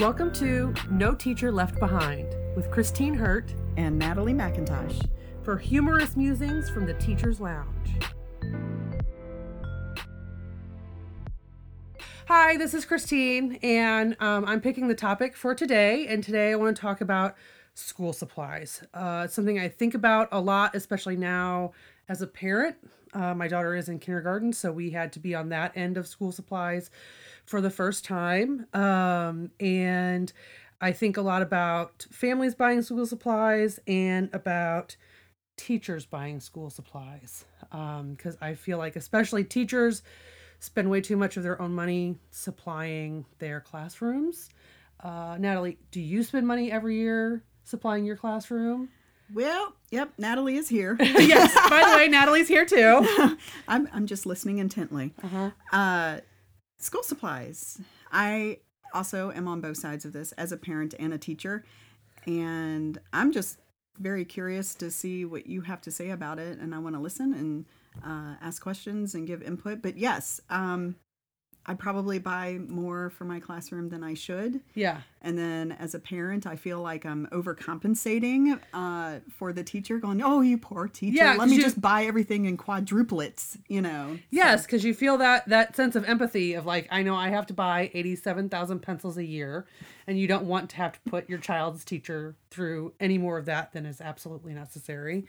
Welcome to No Teacher Left Behind with Christine Hurt and Natalie McIntosh for humorous musings from the Teacher's Lounge. Hi, this is Christine, and I'm picking the topic for today, and today I want to talk about school supplies. Something I think about a lot, especially now as a parent. My daughter is in kindergarten, so we had to be on that end of school supplies for the first time. And I think a lot about families buying school supplies and about teachers buying school supplies. Because I feel like especially teachers spend way too much of their own money supplying their classrooms. Natalie, do you spend money every year supplying your classroom? Well, yep, Natalie is here. Yes, by the way, Natalie's here too. I'm just listening intently. Uh-huh. School supplies. I also am on both sides of this as a parent and a teacher. And I'm just very curious to see what you have to say about it. And I want to listen and ask questions and give input. But yes, I probably buy more for my classroom than I should. Yeah. And then as a parent, I feel like I'm overcompensating for the teacher going, oh, you poor teacher. Yeah, let me just buy everything in quadruplets, you know. Yes, because you feel that sense of empathy of like, I know I have to buy 87,000 pencils a year, and you don't want to have to put your child's teacher through any more of that than is absolutely necessary.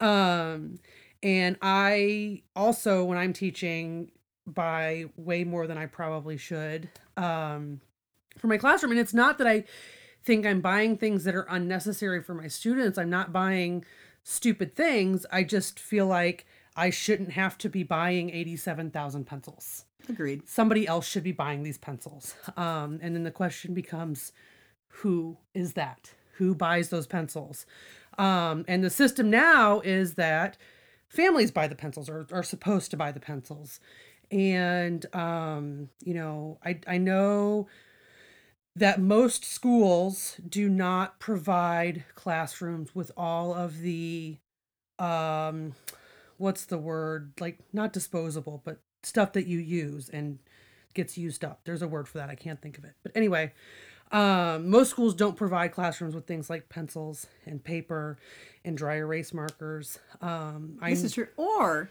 And I also, when I'm teaching, buy way more than I probably should for my classroom. And it's not that I think I'm buying things that are unnecessary for my students. I'm not buying stupid things. I just feel like I shouldn't have to be buying 87,000 pencils. Agreed. Somebody else should be buying these pencils. And then the question becomes, who is that? Who buys those pencils? And the system now is that families buy the pencils or are supposed to buy the pencils. And, you know, I know that most schools do not provide classrooms with all of the, what's the word? Like not disposable, but stuff that you use and gets used up. There's a word for that. I can't think of it. But anyway, most schools don't provide classrooms with things like pencils and paper and dry erase markers. This is true. Or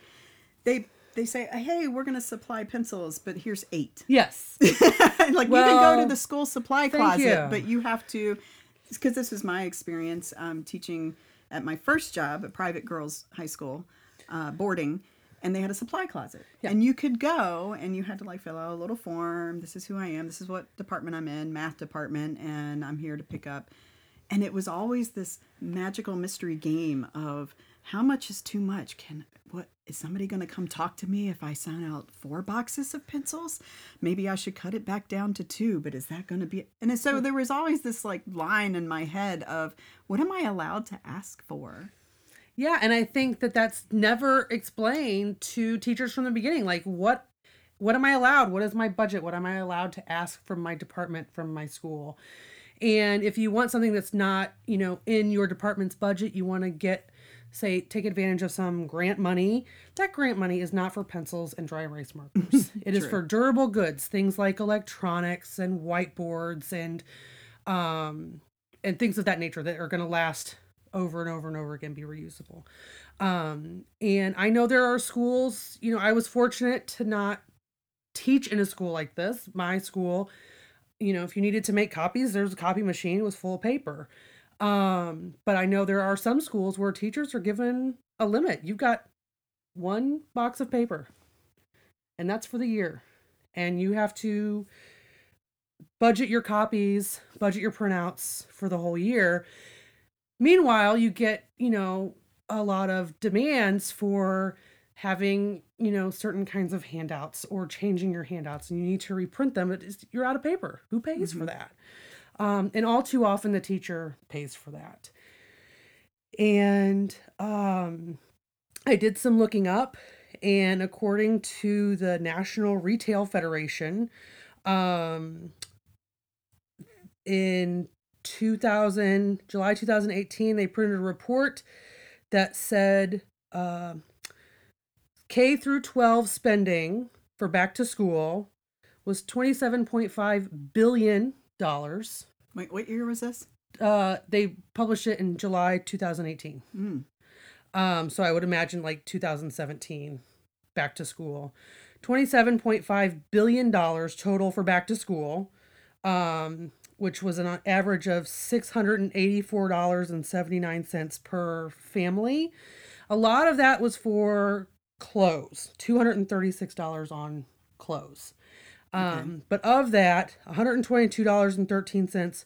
they say, hey, we're going to supply pencils, but here's 8. Yes. Like, well, you can go to the school supply closet, but you have to, because this is my experience teaching at my first job at private girls' high school, boarding, and they had a supply closet. Yeah. And you could go, and you had to, like, fill out a little form. This is who I am. This is what department I'm in, math department, and I'm here to pick up. And it was always this magical mystery game of how much is too much? What is somebody going to come talk to me if I sign out 4 boxes of pencils? Maybe I should cut it back down to 2, but is that going to be? And so there was always this like line in my head of what am I allowed to ask for? Yeah. And I think that's never explained to teachers from the beginning. Like what am I allowed? What is my budget? What am I allowed to ask from my department, from my school? And if you want something that's not, you know, in your department's budget, you want to take advantage of some grant money. That grant money is not for pencils and dry erase markers. It is for durable goods, things like electronics and whiteboards and things of that nature that are going to last over and over and over again, be reusable. And I know there are schools, you know, I was fortunate to not teach in a school like this. My school, you know, if you needed to make copies, there's a copy machine. It was full of paper. But I know there are some schools where teachers are given a limit. You've got 1 box of paper and that's for the year. And you have to budget your copies, budget your printouts for the whole year. Meanwhile, you get, you know, a lot of demands for having, you know, certain kinds of handouts or changing your handouts and you need to reprint them. You're out of paper. Who pays for that? And all too often the teacher pays for that. And I did some looking up, and according to the National Retail Federation, in July 2018, they printed a report that said K through 12 spending for back to school was $27.5 billion dollars. Wait, what year was this? They published it in July 2018. Mm. So I would imagine like 2017, back to school. $27.5 billion total for back to school, which was an average of $684.79 per family. A lot of that was for clothes, $236 on clothes. Okay. But of that, $122.13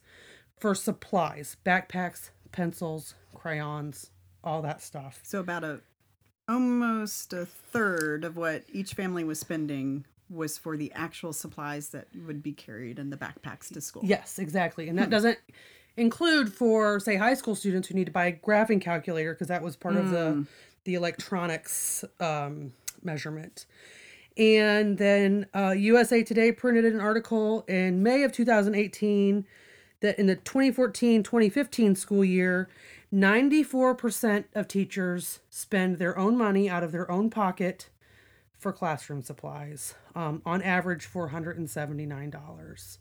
for supplies, backpacks, pencils, crayons, all that stuff. So about almost a third of what each family was spending was for the actual supplies that would be carried in the backpacks to school. Yes, exactly. And that doesn't include for, say, high school students who need to buy a graphing calculator, because that was part of the electronics measurement. And then USA Today printed an article in May of 2018 that in the 2014-2015 school year, 94% of teachers spend their own money out of their own pocket for classroom supplies, on average $479.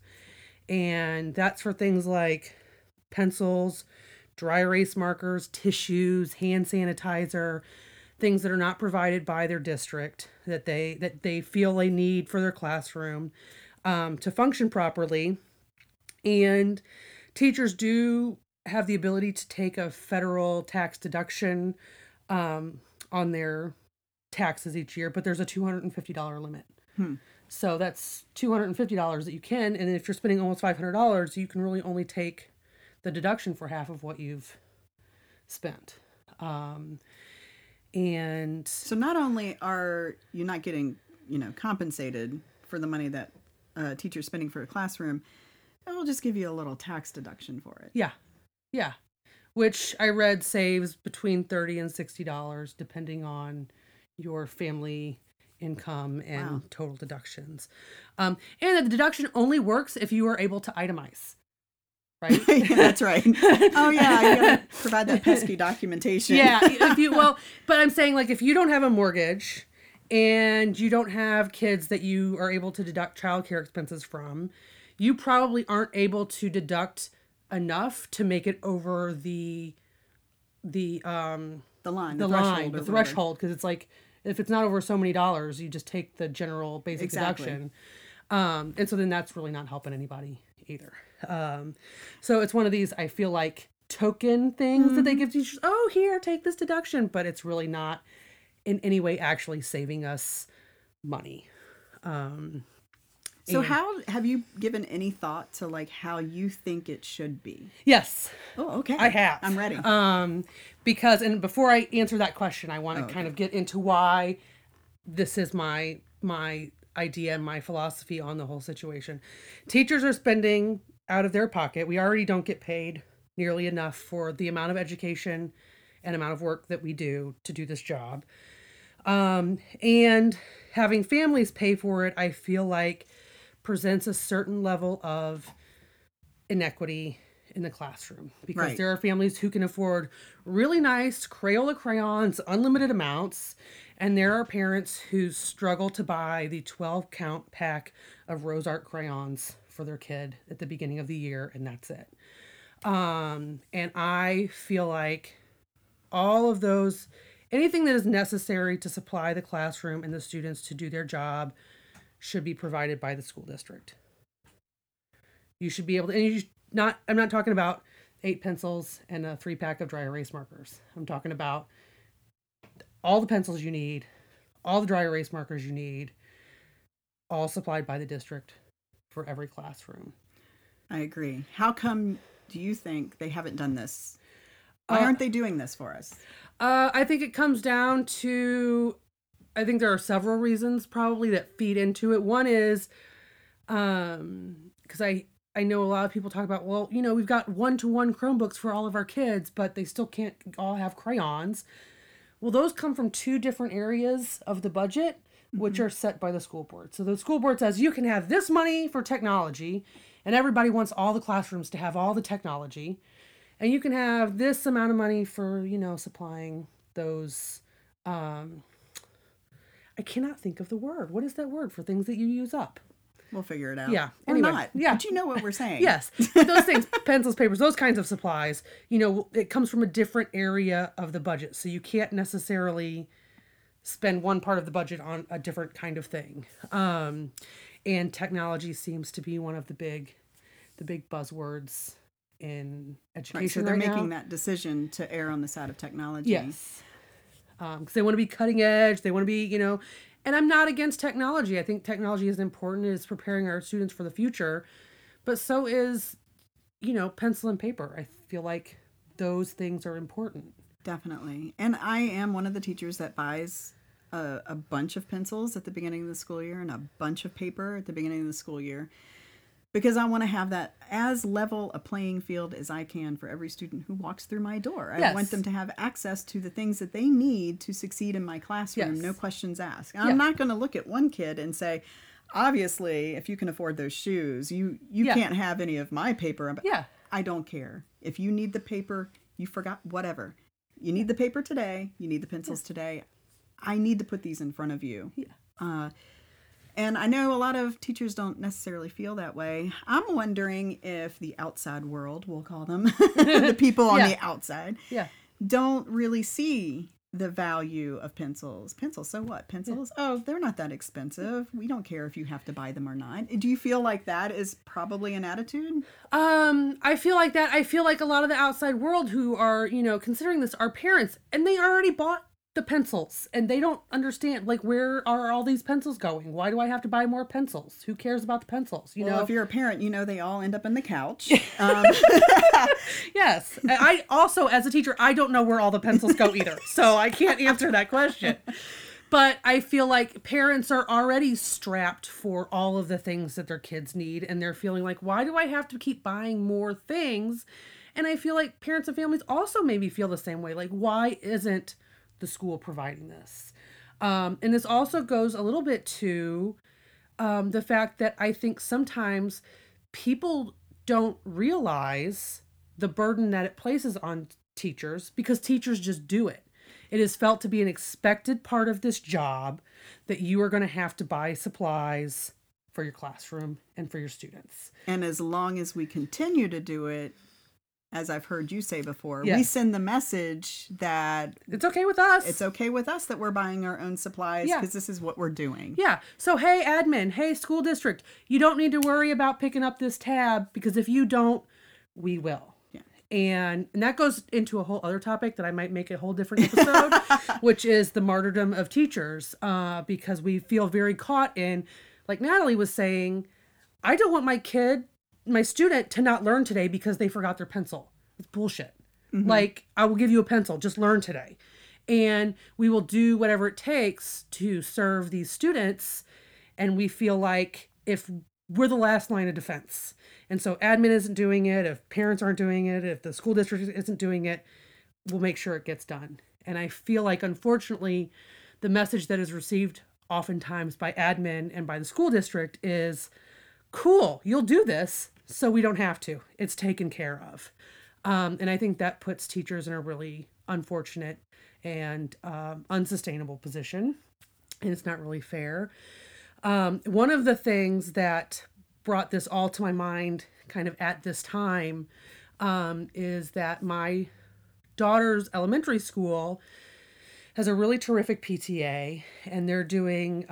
And that's for things like pencils, dry erase markers, tissues, hand sanitizer, things that are not provided by their district that they feel they need for their classroom to function properly. And teachers do have the ability to take a federal tax deduction on their taxes each year, but there's a $250 limit. So that's $250 that you can, and if you're spending almost $500, you can really only take the deduction for half of what you've spent. And so not only are you not getting, compensated for the money that a teacher's spending for a classroom, it'll just give you a little tax deduction for it. Yeah. Yeah. Which I read saves between $30 and $60 depending on your family income and total deductions. And the deduction only works if you are able to itemize. Right? Yeah, that's right. Oh, yeah. You got to provide that pesky documentation. Yeah. But I'm saying, like, if you don't have a mortgage and you don't have kids that you are able to deduct childcare expenses from, you probably aren't able to deduct enough to make it over the threshold, because it's like, if it's not over so many dollars, you just take the general basic deduction. And so then that's really not helping anybody either. So it's one of these, I feel like, token things that they give teachers. Oh, here, take this deduction. But it's really not in any way actually saving us money. So how have you given any thought to like how you think it should be? Yes. Oh, okay. I have. I'm ready. Because before I answer that question, I want to kind of get into why this is my idea and my philosophy on the whole situation. Teachers are spending out of their pocket. We already don't get paid nearly enough for the amount of education and amount of work that we do to do this job. And having families pay for it, I feel like, presents a certain level of inequity in the classroom, because there are families who can afford really nice Crayola crayons, unlimited amounts, and there are parents who struggle to buy the 12-count pack of Rose Art crayons for their kid at the beginning of the year, and that's it. And I feel like all of those, anything that is necessary to supply the classroom and the students to do their job, should be provided by the school district. You should be able to, and you not, I'm not talking about 8 pencils and a 3-pack of dry erase markers. I'm talking about all the pencils you need, all the dry erase markers you need, all supplied by the district for every classroom. I agree. How come do you think they haven't done this? Why aren't they doing this for us? I think it comes down to, I think there are several reasons probably that feed into it. One is, because I know a lot of people talk about, well, we've got 1-to-1 Chromebooks for all of our kids, but they still can't all have crayons. Well, those come from 2 different areas of the budget, which are set by the school board. So the school board says, you can have this money for technology, and everybody wants all the classrooms to have all the technology. And you can have this amount of money for, supplying those, I cannot think of the word. What is that word for things that you use up? We'll figure it out. Yeah. Or anyway, not. Yeah. But you know what we're saying. Yes. Those things, pencils, papers, those kinds of supplies, you know, it comes from a different area of the budget. So you can't necessarily spend one part of the budget on a different kind of thing. And technology seems to be one of the big buzzwords in education. Right, so they're making that decision to err on the side of technology. Yes. Because they want to be cutting edge. They want to be, you know, and I'm not against technology. I think technology is important. It's preparing our students for the future. But so is, you know, pencil and paper. I feel like those things are important. Definitely. And I am one of the teachers that buys a bunch of pencils at the beginning of the school year and a bunch of paper at the beginning of the school year. Because I want to have that as level a playing field as I can for every student who walks through my door. Yes. I want them to have access to the things that they need to succeed in my classroom, yes. No questions asked. And yeah. I'm not going to look at one kid and say, obviously, if you can afford those shoes, you yeah. can't have any of my paper. Yeah. I don't care. If you need the paper, you forgot, whatever. You need the paper today. You need the pencils yeah. today. I need to put these in front of you. Yeah. And I know a lot of teachers don't necessarily feel that way. I'm wondering if the outside world, we'll call them, the people on yeah. the outside, yeah. don't really see the value of pencils. Pencils, so what? Pencils? Yeah. Oh, they're not that expensive. We don't care if you have to buy them or not. Do you feel like that is probably an attitude? I feel like that. I feel like a lot of the outside world who are, you know, considering this are parents, and they already bought the pencils, and they don't understand, like, where are all these pencils going? Why do I have to buy more pencils? Who cares about the pencils? You know, if you're a parent, you know they all end up in the couch. Yes. And I also, as a teacher, I don't know where all the pencils go either, so I can't answer that question. But I feel like parents are already strapped for all of the things that their kids need, and they're feeling like, why do I have to keep buying more things? And I feel like parents and families also maybe feel the same way. Like, why isn't the school providing this? And this also goes a little bit to the fact that I think sometimes people don't realize the burden that it places on teachers because teachers just do it. It is felt to be an expected part of this job that you are going to have to buy supplies for your classroom and for your students. And as long as we continue to do it, as I've heard you say before, yes. we send the message that it's okay with us. It's okay with us that we're buying our own supplies because yeah. this is what we're doing. Yeah. So, hey, admin, hey, school district, you don't need to worry about picking up this tab because if you don't, we will. Yeah. And that goes into a whole other topic that I might make a whole different episode, which is the martyrdom of teachers, because we feel very caught in, like Natalie was saying, I don't want my student to not learn today because they forgot their pencil. It's bullshit. Mm-hmm. Like, I will give you a pencil, just learn today. And we will do whatever it takes to serve these students. And we feel like if we're the last line of defense. And so admin isn't doing it, if parents aren't doing it, if the school district isn't doing it, we'll make sure it gets done. And I feel like, unfortunately, the message that is received oftentimes by admin and by the school district is, cool, you'll do this, so we don't have to. It's taken care of. And I think that puts teachers in a really unfortunate and unsustainable position. And it's not really fair. One of the things that brought this all to my mind kind of at this time is that my daughter's elementary school has a really terrific PTA, and they're doing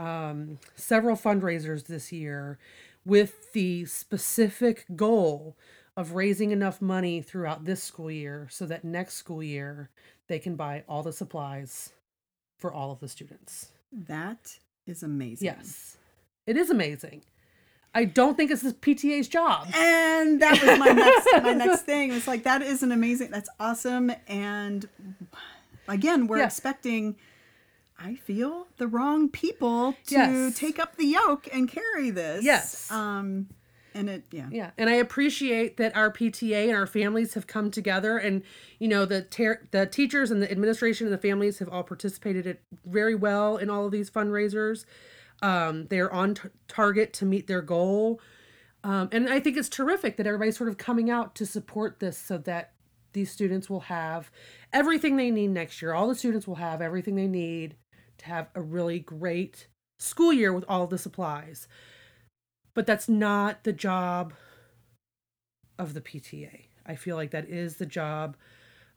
several fundraisers this year with the specific goal of raising enough money throughout this school year so that next school year they can buy all the supplies for all of the students. That is amazing. Yes, it is amazing. I don't think it's the PTA's job. And that was my next thing. It's like, that is an amazing, that's awesome. And again, we're yeah. expecting, I feel, the wrong people to yes. take up the yoke and carry this. Yes. And it, yeah. Yeah. And I appreciate that our PTA and our families have come together, and, you know, the teachers and the administration and the families have all participated very well in all of these fundraisers. They're on target to meet their goal. And I think it's terrific that everybody's sort of coming out to support this so that these students will have everything they need next year. All the students will have everything they need to have a really great school year with all the supplies. But that's not the job of the PTA. I feel like that is the job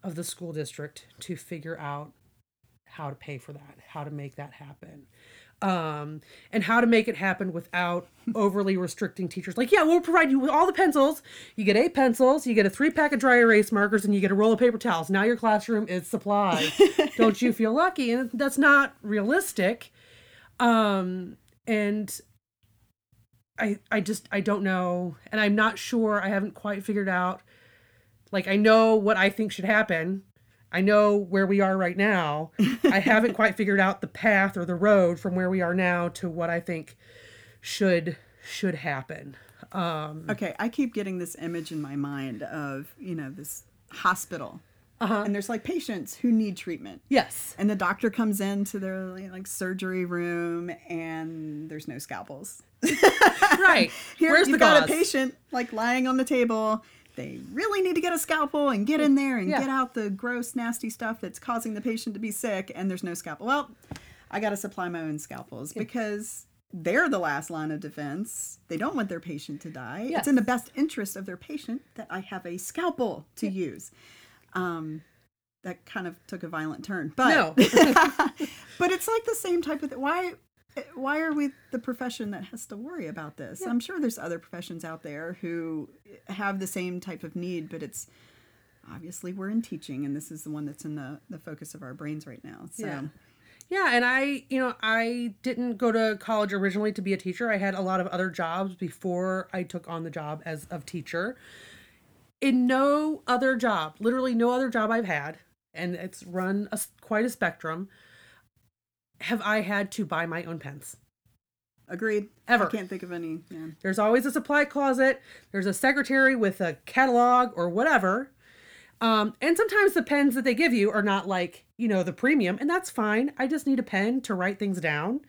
of the school district to figure out how to pay for that, how to make that happen, and how to make it happen without overly restricting teachers. Like, yeah, we'll provide you with all the pencils. You get 8 pencils, you get a 3-pack of dry erase markers, and you get a roll of paper towels. Now your classroom is supplied. Don't you feel lucky? And that's not realistic. And I just don't know. And I'm not sure. I haven't quite figured out. Like, I know what I think should happen. I know where we are right now. I haven't quite figured out the path or the road from where we are now to what I think should happen. Okay, I keep getting this image in my mind of, you know, this hospital. Uh-huh. And there's like patients who need treatment. Yes. And the doctor comes into their like surgery room and there's no scalpels. Right. Here you've got a patient like lying on the table. They really need to get a scalpel and get in there and get out the gross, nasty stuff that's causing the patient to be sick, and there's no scalpel. Well, I got to supply my own scalpels because they're the last line of defense. They don't want their patient to die. Yes. It's in the best interest of their patient that I have a scalpel to use. That kind of took a violent turn. But, no. But it's like the same type of thing. Why are we the profession that has to worry about this? Yeah. I'm sure there's other professions out there who have the same type of need, but it's obviously we're in teaching, and this is the one that's in the focus of our brains right now. So. Yeah, and I didn't go to college originally to be a teacher. I had a lot of other jobs before I took on the job of teacher. In no other job, literally no other job I've had, and it's run quite a spectrum, have I had to buy my own pens. Agreed. Ever. I can't think of any. Yeah. There's always a supply closet. There's a secretary with a catalog or whatever. And sometimes the pens that they give you are not like, you know, the premium. And that's fine. I just need a pen to write things down.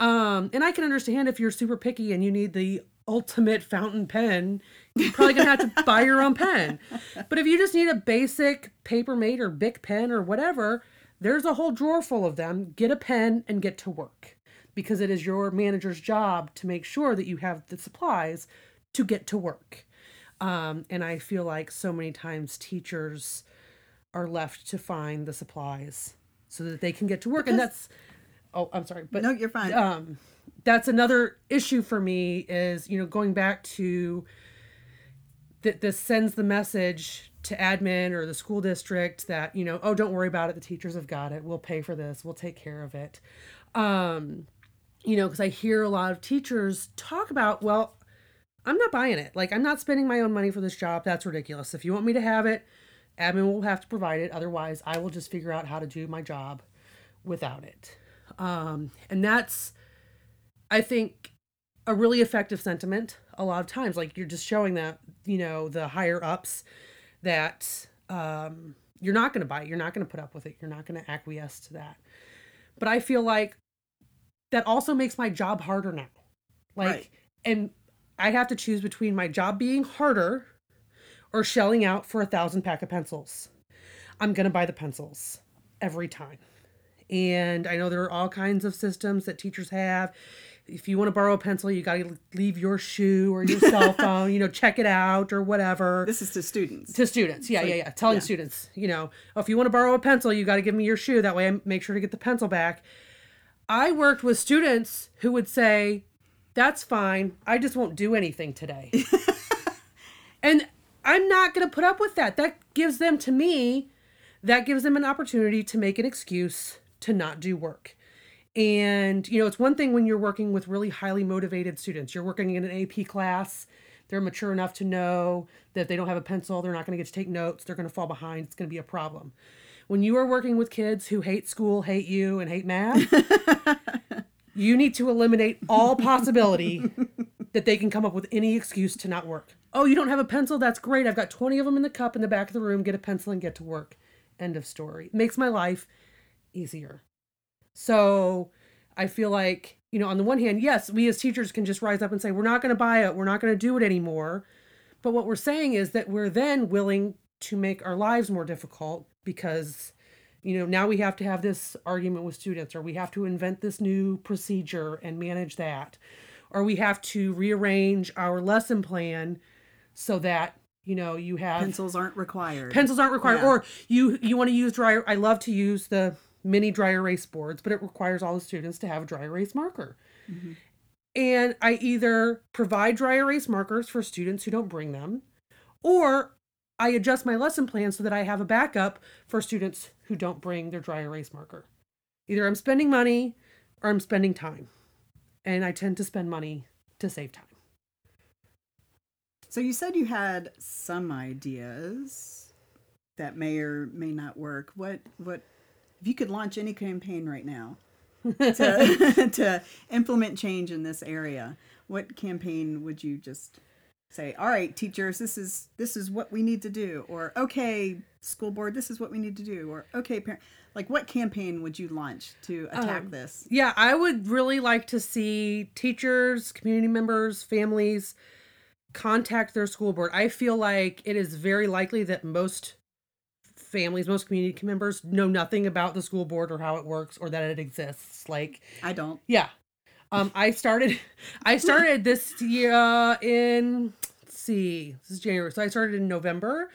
And I can understand if you're super picky and you need the ultimate fountain pen, you're probably going to have to buy your own pen. But if you just need a basic Paper Mate or Bic pen or whatever, there's a whole drawer full of them. Get a pen and get to work, because it is your manager's job to make sure that you have the supplies to get to work. And I feel like so many times teachers are left to find the supplies so that they can get to work. Because, and that's, oh, I'm sorry. But, no, you're fine. That's another issue for me is, you know, going back to that this sends the message to admin or the school district that, you know, oh, don't worry about it. The teachers have got it. We'll pay for this. We'll take care of it. You know, because I hear a lot of teachers talk about, well, I'm not buying it. Like, I'm not spending my own money for this job. That's ridiculous. If you want me to have it, admin will have to provide it. Otherwise, I will just figure out how to do my job without it. And that's, I think, a really effective sentiment a lot of times. Like, you're just showing that, you know, the higher ups that you're not going to buy it. You're not going to put up with it. You're not going to acquiesce to that. But I feel like that also makes my job harder now. Like, right. And I have to choose between my job being harder or shelling out for 1,000-pack of pencils. I'm going to buy the pencils every time. And I know there are all kinds of systems that teachers have. If you want to borrow a pencil, you got to leave your shoe or your cell phone, you know, check it out or whatever. This is to students. To students. Yeah, like, yeah. Telling students, you know, oh, if you want to borrow a pencil, you got to give me your shoe. That way I make sure to get the pencil back. I worked with students who would say, that's fine. I just won't do anything today. And I'm not going to put up with that. That gives them an opportunity to make an excuse to not do work. And, you know, it's one thing when you're working with really highly motivated students. You're working in an AP class. They're mature enough to know that if they don't have a pencil, they're not going to get to take notes. They're going to fall behind. It's going to be a problem. When you are working with kids who hate school, hate you, and hate math, you need to eliminate all possibility that they can come up with any excuse to not work. Oh, you don't have a pencil? That's great. I've got 20 of them in the cup in the back of the room. Get a pencil and get to work. End of story. It makes my life easier. So I feel like, you know, on the one hand, yes, we as teachers can just rise up and say, we're not going to buy it. We're not going to do it anymore. But what we're saying is that we're then willing to make our lives more difficult because, you know, now we have to have this argument with students, or we have to invent this new procedure and manage that, or we have to rearrange our lesson plan so that, you know, you have... Pencils aren't required. Pencils aren't required. Yeah. Or you want to use dry... I love to use the mini dry erase boards, but it requires all the students to have a dry erase marker. Mm-hmm. And I either provide dry erase markers for students who don't bring them, or I adjust my lesson plan so that I have a backup for students who don't bring their dry erase marker. Either I'm spending money or I'm spending time. And I tend to spend money to save time. So you said you had some ideas that may or may not work. What if you could launch any campaign right now to implement change in this area, what campaign would you just say, all right, teachers, this is what we need to do, or okay, school board, this is what we need to do, or okay, parent, like what campaign would you launch to attack this? Yeah, I would really like to see teachers, community members, families contact their school board. I feel like it is very likely that most families, most community members know nothing about the school board or how it works or that it exists. Like I don't. Yeah. I started this year in, let's see, this is January. So I started in November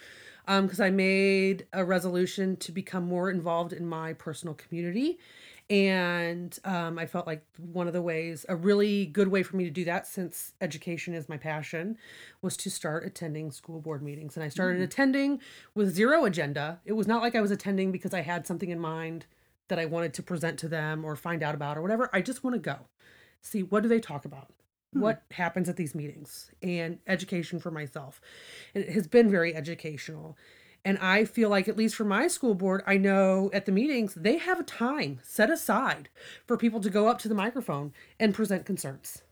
because I made a resolution to become more involved in my personal community. And I felt like one of the ways, a really good way for me to do that, since education is my passion, was to start attending school board meetings. And I started attending with zero agenda. It was not like I was attending because I had something in mind that I wanted to present to them or find out about or whatever. I just want to go see, what do they talk about? What happens at these meetings? And education for myself. And it has been very educational. And I feel like, at least for my school board, I know at the meetings, they have a time set aside for people to go up to the microphone and present concerns.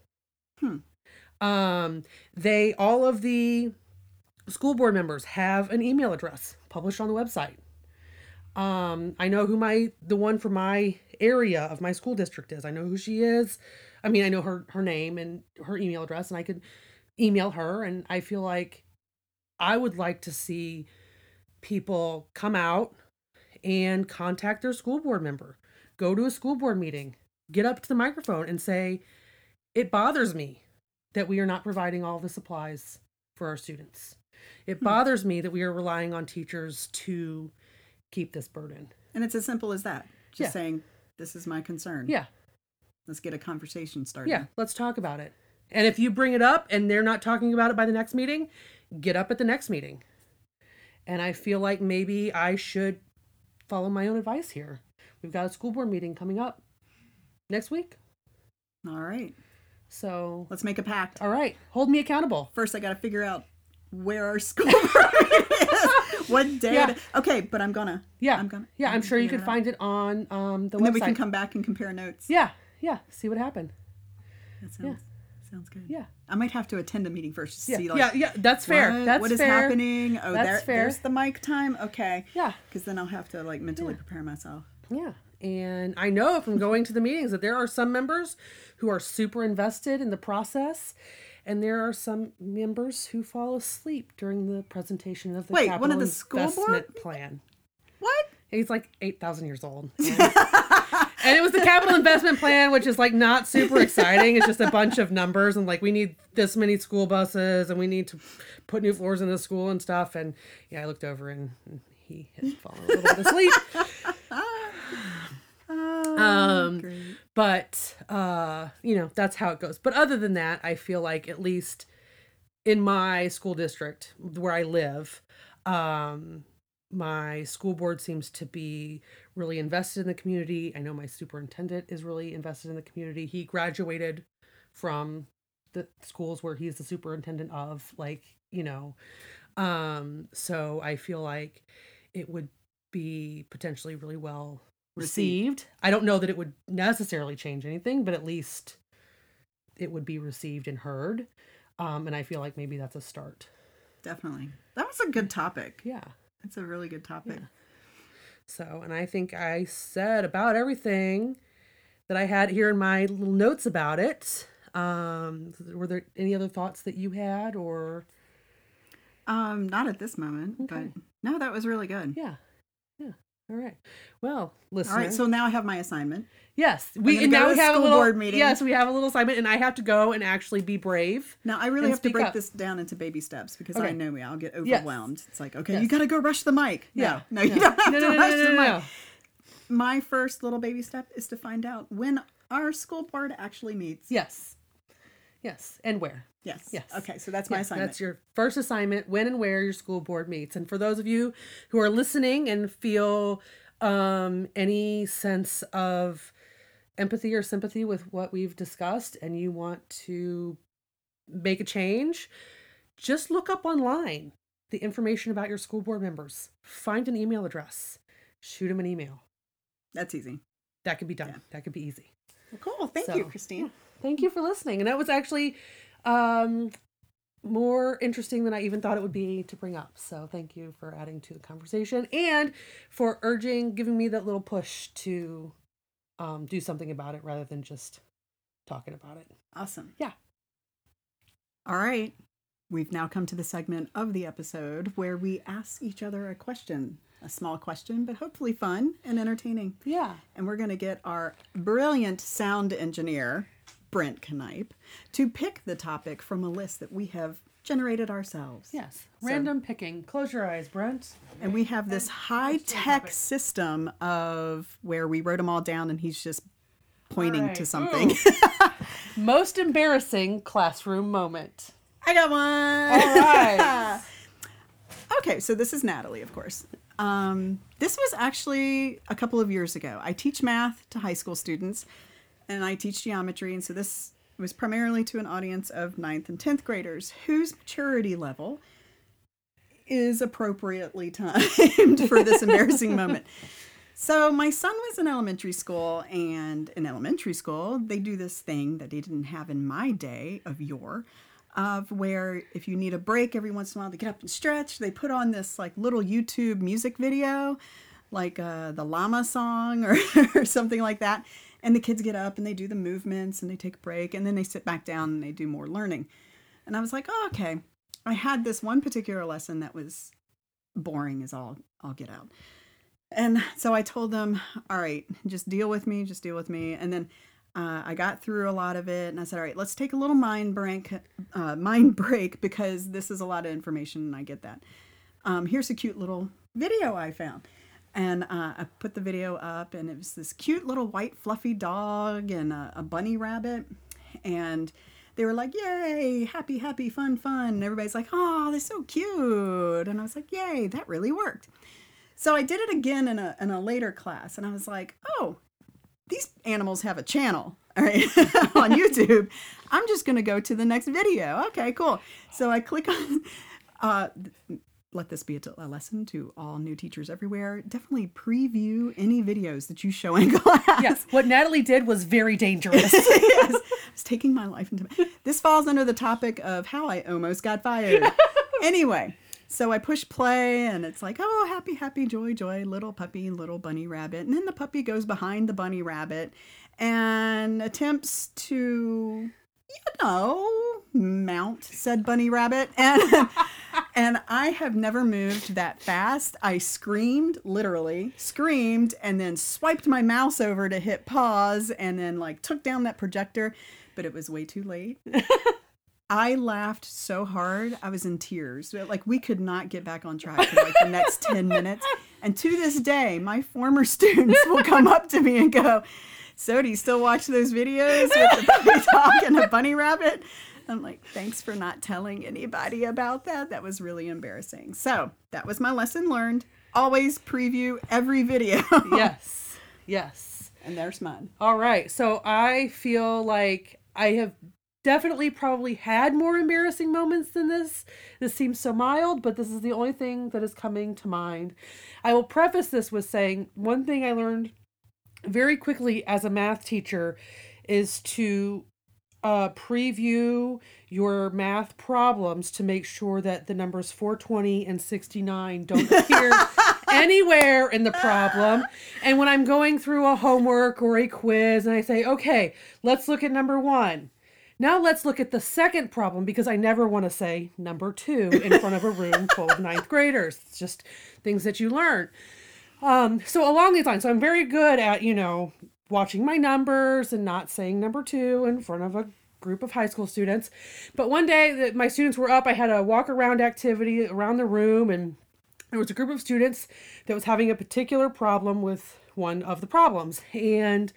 All of the school board members have an email address published on the website. I know who the one for my area of my school district is. I know who she is. I mean, I know her name and her email address, and I could email her. And I feel like I would like to see people come out and contact their school board member, go to a school board meeting, get up to the microphone and say, it bothers me that we are not providing all the supplies for our students. It bothers me that we are relying on teachers to keep this burden. And it's as simple as that. Just saying, this is my concern. Yeah. Let's get a conversation started. Yeah. Let's talk about it. And if you bring it up and they're not talking about it by the next meeting, get up at the next meeting. And I feel like maybe I should follow my own advice here. We've got a school board meeting coming up next week. All right. So let's make a pact. All right. Hold me accountable. First, I got to figure out where our school board is. What day? Yeah. Okay, but I'm going to. Yeah. I'm sure you can find it on the website. Then we can come back and compare notes. Yeah. Yeah. See what happened. That sounds Sounds good. Yeah. I might have to attend a meeting first to see, like, that's fair. What is happening? Oh, there's the mic time. Okay. Yeah. Because then I'll have to, like, mentally prepare myself. Yeah. And I know from going to the meetings that there are some members who are super invested in the process, and there are some members who fall asleep during the presentation of the capital one of the school investment board plan. What? He's like 8,000 years old. And it was the capital investment plan, which is, like, not super exciting. It's just a bunch of numbers and, like, we need this many school buses and we need to put new floors in the school and stuff. And I looked over and he had fallen a little bit asleep. Great. But, that's how it goes. But other than that, I feel like, at least in my school district where I live, my school board seems to be really invested in the community. I know my superintendent is really invested in the community. He graduated from the schools where he's the superintendent of, so I feel like it would be potentially really well received. I don't know that it would necessarily change anything, but at least it would be received and heard. And I feel like maybe that's a start. Definitely. That was a good topic. Yeah. It's a really good topic. Yeah. So, and I think I said about everything that I had here in my little notes about it. Were there any other thoughts that you had, or? Not at this moment, okay. But no, that was really good. Yeah. Yeah. All right. Well, listen. All right. So now I have my assignment. Yes. We now have a little board meeting. Yes, we have a little assignment, and I have to go and actually be brave. Now I really have to break this down into baby steps because I know me. I'll get overwhelmed. Yes. It's like, okay, you got to go rush the mic. Yeah. No, you don't have to rush the mic. No. My first little baby step is to find out when our school board actually meets. Yes. Yes. And where. Yes. Yes. Okay. So that's my assignment. That's your first assignment, when and where your school board meets. And for those of you who are listening and feel any sense of empathy or sympathy with what we've discussed and you want to make a change, just look up online the information about your school board members. Find an email address. Shoot them an email. That's easy. That could be done. Yeah. That could be easy. Well, cool. Thank you, Christine. Yeah. Thank you for listening. And that was actually more interesting than I even thought it would be to bring up. So thank you for adding to the conversation and for giving me that little push to do something about it rather than just talking about it. Awesome. Yeah. All right. We've now come to the segment of the episode where we ask each other a question. A small question, but hopefully fun and entertaining. Yeah. And we're going to get our brilliant sound engineer, Brent Knipe, to pick the topic from a list that we have generated ourselves. Yes. Random picking. Close your eyes, Brent. And we have this high-tech system of where we wrote them all down and he's just pointing to something. Most embarrassing classroom moment. I got one. All right. Okay, so this is Natalie, of course. This was actually a couple of years ago. I teach math to high school students, and I teach geometry. And so this was primarily to an audience of 9th and 10th graders whose maturity level is appropriately timed for this embarrassing moment. So my son was in elementary school, and in elementary school, they do this thing that they didn't have in my day of yore. Of where if you need a break every once in a while to get up and stretch, they put on this like little YouTube music video, like the llama song or something like that. And the kids get up and they do the movements and they take a break and then they sit back down and they do more learning. And I was like, oh, okay. I had this one particular lesson that was boring as all get out. And so I told them, all right, just deal with me. And then I got through a lot of it, and I said, all right, let's take a little mind break because this is a lot of information, and I get that. Here's a cute little video I found. And I put the video up, and it was this cute little white fluffy dog and a bunny rabbit. And they were like, yay, happy, fun. And everybody's like, oh, they're so cute. And I was like, yay, that really worked. So I did it again in a later class, and I was like, oh, these animals have a channel, all right, on YouTube. I'm just going to go to the next video. Okay, cool. So I click on, let this be a lesson to all new teachers everywhere. Definitely preview any videos that you show in class. Yes, what Natalie did was very dangerous. Yes, I was taking my life into my... This falls under the topic of how I almost got fired. Anyway, so I push play and it's like, oh, happy, joy, little puppy, little bunny rabbit. And then the puppy goes behind the bunny rabbit and attempts to, mount said bunny rabbit. And I have never moved that fast. I literally screamed, and then swiped my mouse over to hit pause and then like took down that projector, but it was way too late. I laughed so hard. I was in tears. Like, we could not get back on track for like the next 10 minutes. And to this day, my former students will come up to me and go, so do you still watch those videos with the puppy dog and a bunny rabbit? I'm like, thanks for not telling anybody about that. That was really embarrassing. So that was my lesson learned. Always preview every video. Yes. And there's mine. All right. So I feel like I have... definitely probably had more embarrassing moments than this. This seems so mild, but this is the only thing that is coming to mind. I will preface this with saying one thing I learned very quickly as a math teacher is to preview your math problems to make sure that the numbers 420 and 69 don't appear anywhere in the problem. And when I'm going through a homework or a quiz and I say, okay, let's look at number 1. Now let's look at the second problem, because I never want to say number 2 in front of a room full of 9th graders. It's just things that you learn. So along these lines, so I'm very good at, you know, watching my numbers and not saying number two in front of a group of high school students. But one day that my students were up, I had a walk around activity around the room, and there was a group of students that was having a particular problem with one of the problems. And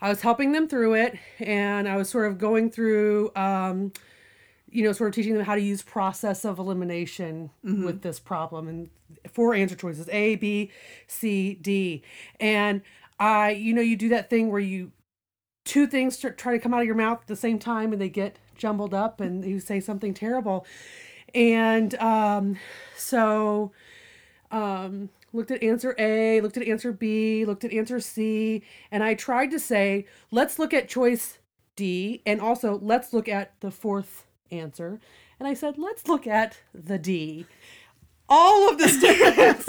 I was helping them through it, and I was sort of going through, you know, sort of teaching them how to use process of elimination with this problem, and four answer choices, A, B, C, D. And I, you know, you do that thing where you, two things try to come out of your mouth at the same time and they get jumbled up and you say something terrible. And so looked at answer A, looked at answer B, looked at answer C, and I tried to say, let's look at choice D, and also let's look at the fourth answer. And I said, let's look at the D. All of the students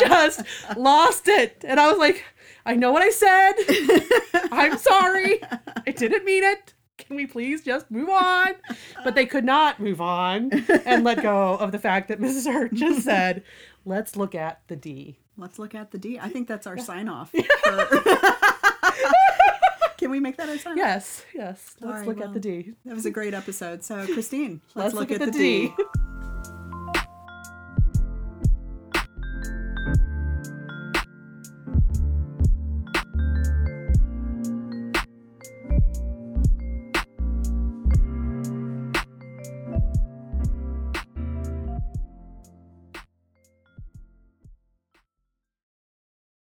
just lost it. And I was like, I know what I said. I'm sorry. I didn't mean it. Can we please just move on? But they could not move on and let go of the fact that Mrs. Hurt just said, let's look at the D. Let's look at the D. I think that's our sign off. Can we make that our sign off? Yes. Let's look at the D. That was a great episode. So, Christine, let's look at the D.